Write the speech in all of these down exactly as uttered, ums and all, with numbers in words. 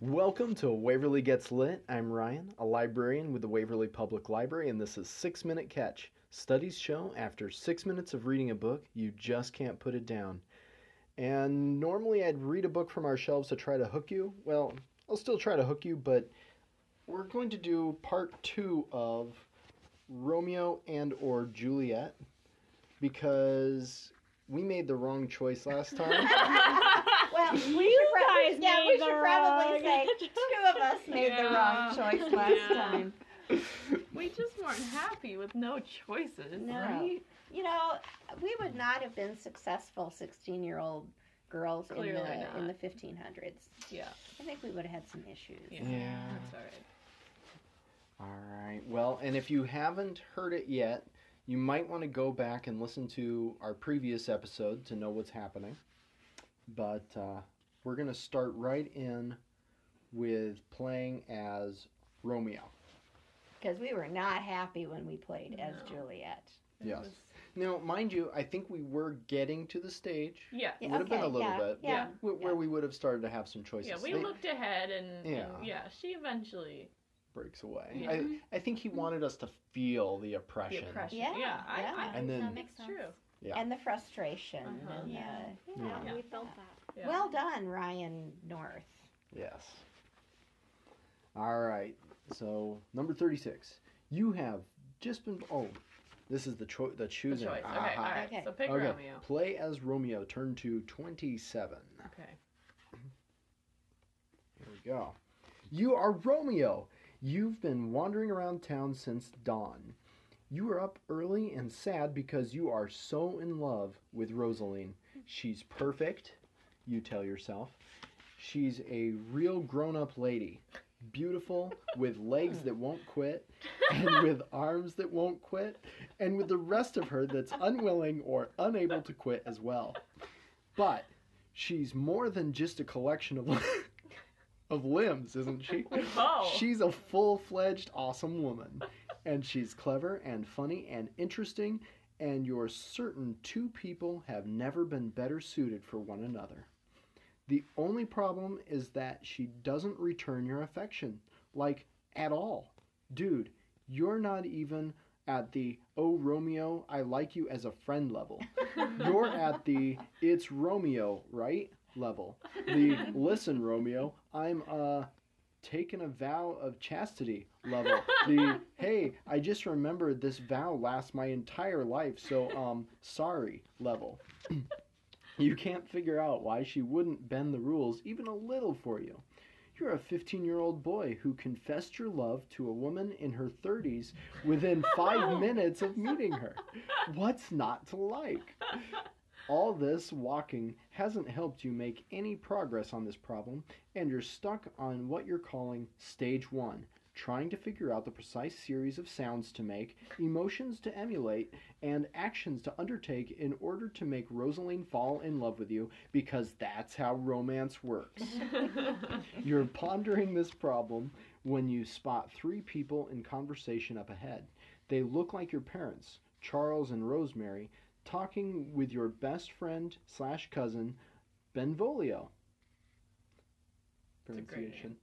Welcome to Waverly Gets Lit. I'm Ryan, a librarian with the Waverly Public Library, and this is Six Minute Catch. Studies show after six minutes of reading a book, you just can't put it down. And normally I'd read a book from our shelves to try to hook you. Well, I'll still try to hook you, but we're going to do part two of Romeo and or Juliet because we made the wrong choice last time. Well, we guys yeah, made we the should wrong. Probably say two of us made yeah. the wrong choice last yeah. time. We just weren't happy with no choices, no. right? You know, we would not have been successful sixteen-year-old girls in the, in the fifteen hundreds. Yeah. I think we would have had some issues. Yeah. yeah. That's all right. All right. Well, and if you haven't heard it yet, you might want to go back and listen to our previous episode to know what's happening. But uh, we're going to start right in with playing as Romeo. Because we were not happy when we played no. as Juliet. Yes. Now, mind you, I think we were getting to the stage. Yeah. It would have okay, been a little yeah, bit yeah, where, yeah. where we would have started to have some choices. Yeah, we they, looked ahead and yeah. and yeah, she eventually breaks away. Yeah. I, I think he wanted us to feel the oppression. The oppression. Yeah. yeah, I, yeah. I, I and think then, that makes sense. True. Yeah. And the frustration. Uh-huh. And, uh, yeah. Yeah. yeah, yeah, we felt that. Yeah. Well done, Ryan North. Yes. All right. So, number thirty-six. You have just been... Oh, this is the, cho- the choosing. The choice. Okay, uh-huh. all right. Okay. So, pick okay. Romeo. Play as Romeo. Turn to twenty-seven. Okay. Here we go. You are Romeo. You've been wandering around town since dawn. You are up early and sad because you are so in love with Rosaline. She's perfect, you tell yourself. She's a real grown-up lady. Beautiful, with legs that won't quit, and with arms that won't quit, and with the rest of her that's unwilling or unable to quit as well. But she's more than just a collection of of limbs, isn't she? Oh. She's a full-fledged awesome woman. And she's clever and funny and interesting, and you're certain two people have never been better suited for one another. The only problem is that she doesn't return your affection, like, at all. Dude, you're not even at the, oh, Romeo, I like you as a friend level. You're at the, it's Romeo, right, level. The, listen, Romeo, I'm, uh... taken a vow of chastity level. The, hey, I just remembered this vow lasts my entire life, so, um, sorry level. You can't figure out why she wouldn't bend the rules even a little for you. You're a fifteen-year-old boy who confessed your love to a woman in her thirties within five minutes of meeting her. What's not to like? All this walking hasn't helped you make any progress on this problem, and you're stuck on what you're calling stage one, trying to figure out the precise series of sounds to make, emotions to emulate, and actions to undertake in order to make Rosaline fall in love with you, because that's how romance works. You're pondering this problem when you spot three people in conversation up ahead. They look like your parents, Charles and Rosemary, talking with your best friend slash cousin, Benvolio. Pronunciation.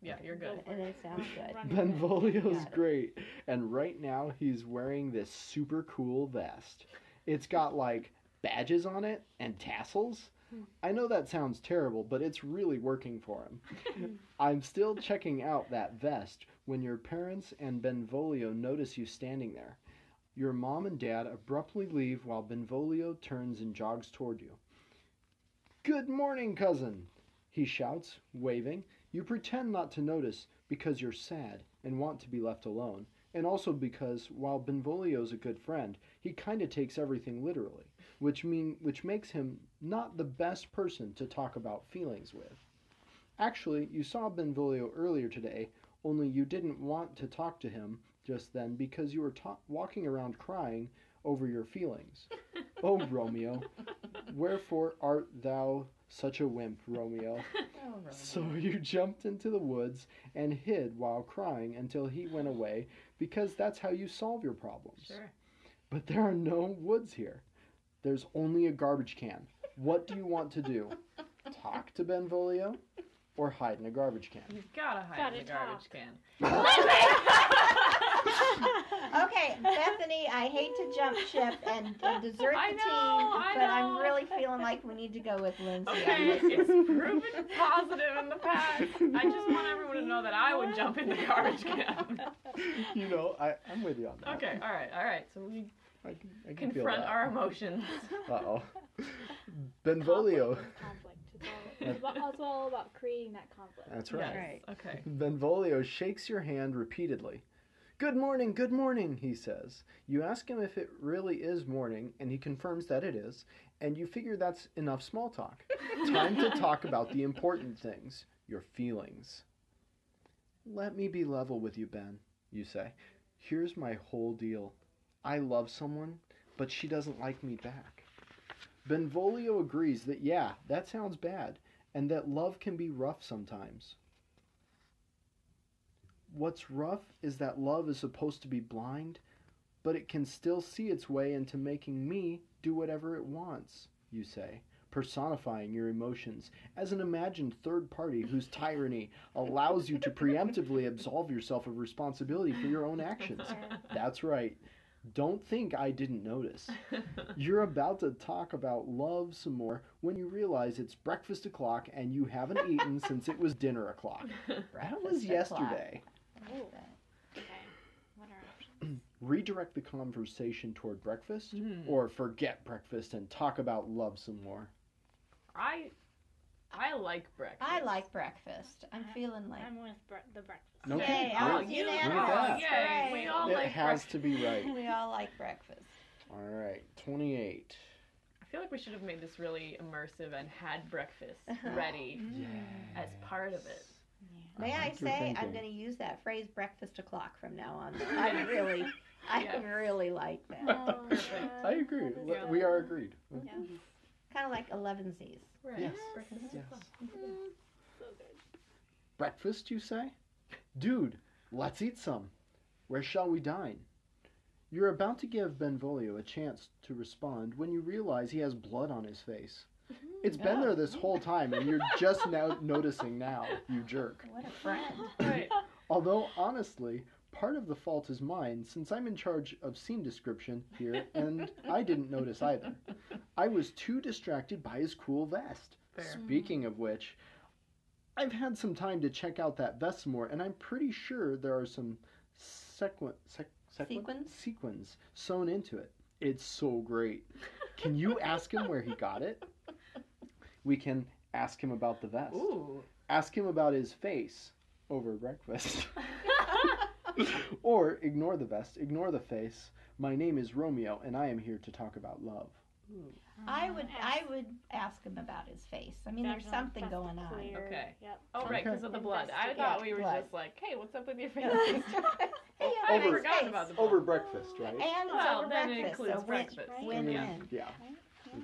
Yeah, okay. You're good. It sounds good. Benvolio's great, and right now he's wearing this super cool vest. It's got like badges on it and tassels. I know that sounds terrible, but it's really working for him. I'm still checking out that vest when your parents and Benvolio notice you standing there. Your mom and dad abruptly leave while Benvolio turns and jogs toward you. Good morning, cousin, he shouts, waving. You pretend not to notice because you're sad and want to be left alone, and also because while Benvolio's a good friend, he kind of takes everything literally, which mean which makes him not the best person to talk about feelings with. Actually, you saw Benvolio earlier today, only you didn't want to talk to him just then because you were ta- walking around crying over your feelings. Oh, Romeo, wherefore art thou such a wimp, Romeo? Oh, Romeo. So you jumped into the woods and hid while crying until he went away, because that's how you solve your problems. Sure. But there are no woods here. There's only a garbage can. What do you want to do? Talk to Benvolio or hide in a garbage can? You've got to hide gotta in a garbage can. Okay, Bethany, I hate to jump ship and, and desert the I know, team, I but know. I'm really feeling like we need to go with Lindsay. Okay, it's proven positive in the past. I just want everyone to know that I would jump in the garbage can. You know, I, I'm with you on that. Okay, all right, all right. So we I can, I can confront our emotions. Uh-oh. Benvolio. Conflict. It's all, it's all about creating that conflict. That's right. Yes, right. Okay. Benvolio shakes your hand repeatedly. Good morning, good morning, he says. You ask him if it really is morning, and he confirms that it is, and you figure that's enough small talk. Time to talk about the important things, your feelings. Let me be level with you, Ben, you say. Here's my whole deal. I love someone, but she doesn't like me back. Benvolio agrees that, yeah, that sounds bad, and that love can be rough sometimes. What's rough is that love is supposed to be blind, but it can still see its way into making me do whatever it wants, you say, personifying your emotions as an imagined third party whose tyranny allows you to preemptively absolve yourself of responsibility for your own actions. That's right. Don't think I didn't notice. You're about to talk about love some more when you realize it's breakfast o'clock and you haven't eaten since it was dinner o'clock. That was yesterday. Oh. Okay. What are options? Redirect the conversation toward breakfast, mm. or forget breakfast and talk about love some more. I, I like breakfast. I like breakfast. I'm, I'm feeling like I'm with bre- the breakfast. No, okay. All you know, yeah, we all it like. It has breakfast. To be right. We all like breakfast. All right, twenty-eight. I feel like we should have made this really immersive and had breakfast ready yes. as part of it. Yeah. May I, I say I'm going to use that phrase breakfast o'clock from now on. I really I yes. really like that. Oh, yeah. I agree. Yeah. We are agreed. Yeah. Kind of like elevensies. Right. Yes. Yes. Breakfast yes. Mm. So good. Breakfast, you say? Dude, let's eat some. Where shall we dine? You're about to give Benvolio a chance to respond when you realize he has blood on his face. It's been there this whole time, and you're just now noticing now, you jerk. What a friend. Right. Although, honestly, part of the fault is mine, since I'm in charge of scene description here, and I didn't notice either. I was too distracted by his cool vest. Fair. Speaking of which, I've had some time to check out that vest some more, and I'm pretty sure there are some sequ- sec- sequ- sequins? sequins sewn into it. It's so great. Can you ask him where he got it? We can ask him about the vest. Ooh. Ask him about his face over breakfast. Or ignore the vest, ignore the face. My name is Romeo, and I am here to talk about love. Ooh. I would I would ask him about his face. I mean, there's something going on. Okay. Yep. Oh, right, because of the blood. I thought we were just like, hey, what's up with your face? Hey, I over, forgot face. About the blood. Over breakfast, right? And well, over then breakfast, it includes so breakfast. Win, win, yeah. win. Yeah. Right?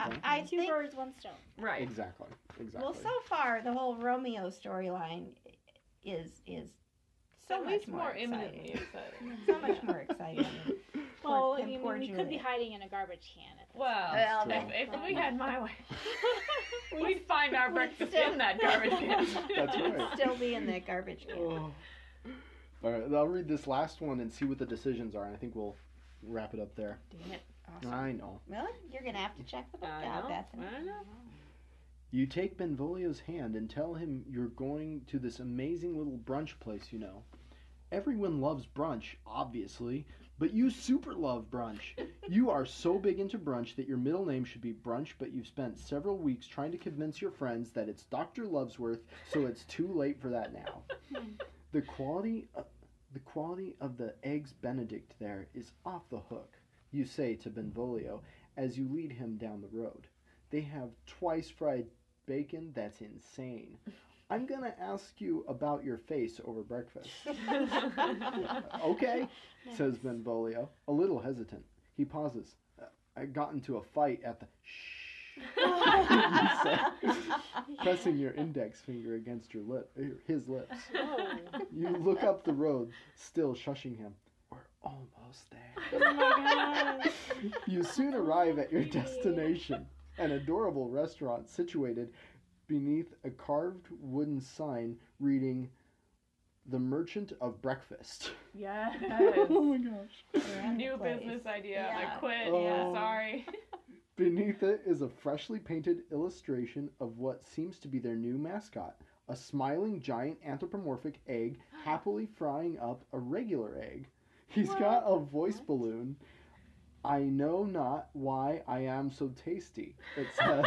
Okay. I, I Two think, birds, one stone. Right. Exactly. Exactly. Well, so far, the whole Romeo storyline is is so at much more, more exciting. exciting. So much more exciting. Well, I mean, we could be hiding in a garbage can. At this well, well if, if we had my way, we'd find our breakfast still, in that garbage can. That's right. Still be in that garbage can. Oh. All right, I'll read this last one and see what the decisions are, and I think we'll wrap it up there. Damn it. Awesome. I know. Really? You're going to have to check the book I out, know. Bethany. I know. You take Benvolio's hand and tell him you're going to this amazing little brunch place, you know. Everyone loves brunch, obviously, but you super love brunch. You are so big into brunch that your middle name should be Brunch, but you've spent several weeks trying to convince your friends that it's Doctor Lovesworth, so it's too late for that now. The quality of, the quality of the Eggs Benedict there is off the hook. You say to Benvolio as you lead him down the road. They have twice fried bacon. That's insane. I'm going to ask you about your face over breakfast. Okay, nice. Says Benvolio, a little hesitant. He pauses. I got into a fight at the... Shh. he said, pressing your index finger against your lip, his lips. Oh. You look up the road, still shushing him. We're almost there. Oh my God. You soon arrive at your destination, an adorable restaurant situated beneath a carved wooden sign reading The Merchant of Breakfast. Yes. Oh my gosh. New place. Business idea. Yeah. I quit. Um, yeah, sorry. Beneath it is a freshly painted illustration of what seems to be their new mascot, a smiling giant anthropomorphic egg happily frying up a regular egg. He's what? got a voice what? balloon. I know not why I am so tasty, it says.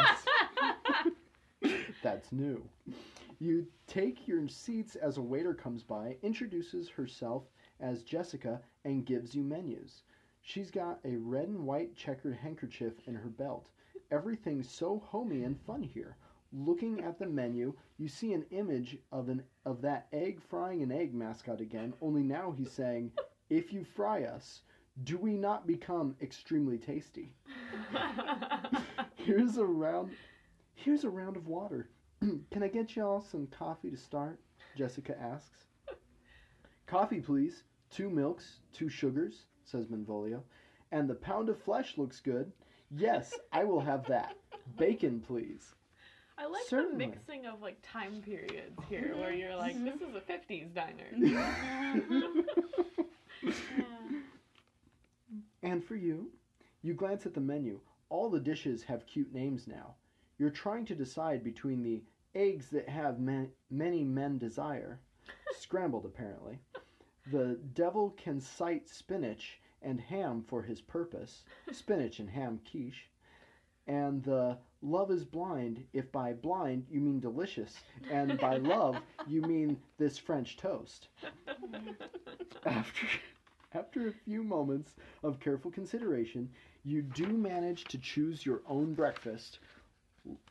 That's new. You take your seats as a waiter comes by, introduces herself as Jessica, and gives you menus. She's got a red and white checkered handkerchief in her belt. Everything's so homey and fun here. Looking at the menu, you see an image of an of that egg frying an egg mascot again, only now he's saying, if you fry us, do we not become extremely tasty? Here's a round... Here's a round of water. Can I get y'all some coffee to start? Jessica asks. Coffee, please. Two milks, two sugars, says Benvolio. And the pound of flesh looks good. Yes, I will have that. Bacon, please. I like Certainly. the mixing of like time periods here, where you're like, this is a fifties diner. And for you, you glance at the menu. All the dishes have cute names now. You're trying to decide between the eggs that have man, many men desire, scrambled apparently, the devil can cite spinach and ham for his purpose, spinach and ham quiche, and the love is blind, if by blind you mean delicious, and by love you mean this French toast. After, after a few moments of careful consideration, you do manage to choose your own breakfast.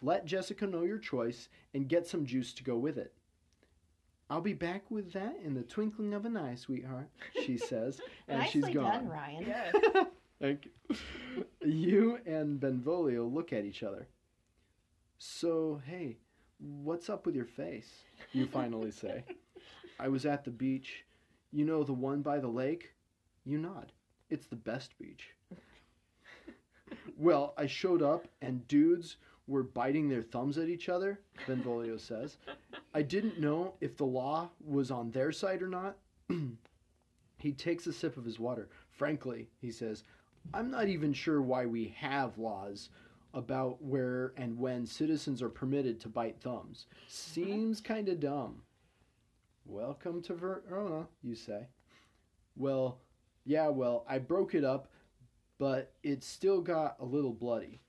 Let Jessica know your choice and get some juice to go with it. I'll be back with that in the twinkling of an eye, sweetheart, she says, and Nicely she's gone. Done, Ryan. Yes. Thank you. You and Benvolio look at each other. So, hey, what's up with your face? You finally say. I was at the beach. You know the one by the lake? You nod. It's the best beach. Well, I showed up and dudes... were biting their thumbs at each other, Benvolio says. I didn't know if the law was on their side or not. He takes a sip of his water. Frankly, he says, I'm not even sure why we have laws about where and when citizens are permitted to bite thumbs. Seems kind of dumb. Welcome to Verona, you say. Well, yeah, well, I broke it up, but it still got a little bloody.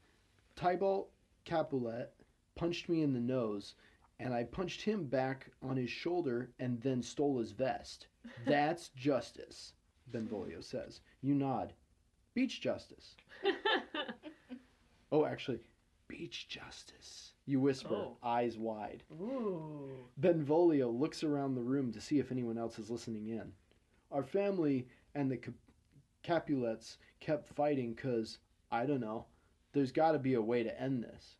Tybalt Capulet punched me in the nose, and I punched him back on his shoulder and then stole his vest. That's justice, Benvolio says. You nod. Beach justice. Oh, actually, beach justice, you whisper, oh. Eyes wide. Ooh. Benvolio looks around the room to see if anyone else is listening in. Our family and the Cap- Capulets kept fighting because, I don't know, there's got to be a way to end this.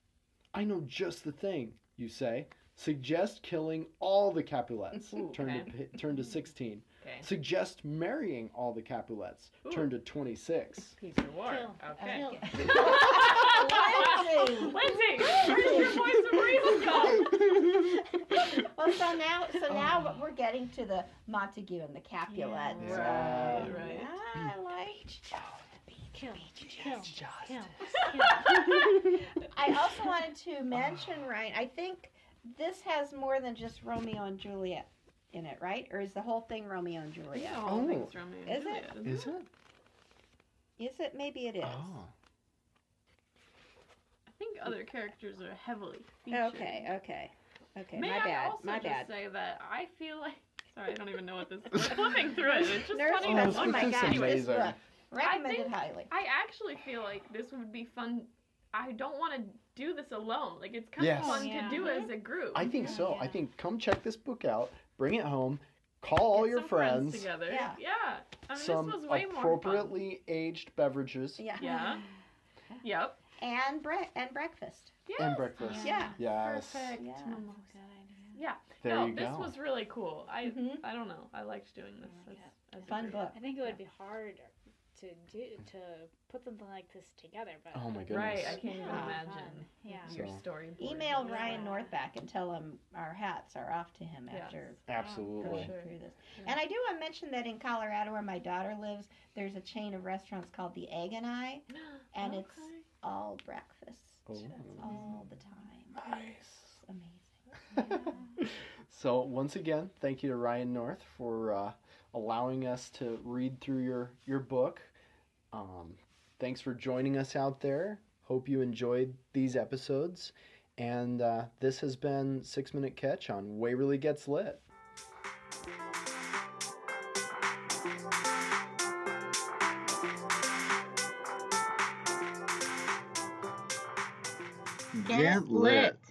I know just the thing, you say. Suggest killing all the Capulets. Ooh, turn, okay. to, turn to sixteen. Okay. Suggest marrying all the Capulets. Ooh. Turn to twenty-six. Piece of war. Kill. Okay. Uh, Lindsay! Lindsay! Where did your voice of reason come? Well, so now, so now oh. we're getting to the Montague and the Capulets. Yeah. Right, right. right. Yeah, I like... Kill, kill, kill, kill. I also wanted to mention, Ryan, I think this has more than just Romeo and Juliet in it, right? Or is the whole thing Romeo and Juliet? The whole oh. thing's Romeo and is Juliet. It? Is it? Is it? Maybe it is. Oh. I think other characters are heavily featured. Okay, okay. Okay, May my I bad. Also my just bad. say that I feel like... Sorry, I don't even know what this is. We're flipping through it. It's just Nurse, funny. Oh, oh my God. This book. Recommended I think, highly. I actually feel like this would be fun. I don't want to do this alone. Like, it's kind yes. of fun yeah. to do as a group. I think yeah, so. Yeah. I think come check this book out, bring it home, call Get all your some friends. friends together. Yeah. yeah. I mean, some this was way more fun. Appropriately aged beverages. Yeah. Yeah. Yep. And bre- and breakfast. Yes. And breakfast. Yeah. yeah. Yes. Perfect. Yeah. Oh my God. Yeah. There no, you this go. was really cool. I mm-hmm. I don't know. I liked doing this. Oh, as, as fun book. I think it would be hard to do to put something like this together. But oh my goodness. Right. I can't yeah. even imagine. Yeah. Your so. storyboard. Email Ryan yeah. North back and tell him our hats are off to him yes. after absolutely going through this. Yeah. And I do want to mention that in Colorado, where my daughter lives, there's a chain of restaurants called the Egg and I, and okay. it's all breakfast oh. all the time. Nice. It's amazing. Yeah. So once again, thank you to Ryan North for uh, allowing us to read through your, your book. Um, thanks for joining us out there. Hope you enjoyed these episodes. And uh, this has been Six Minute Catch on Waverly Gets Lit. Get lit.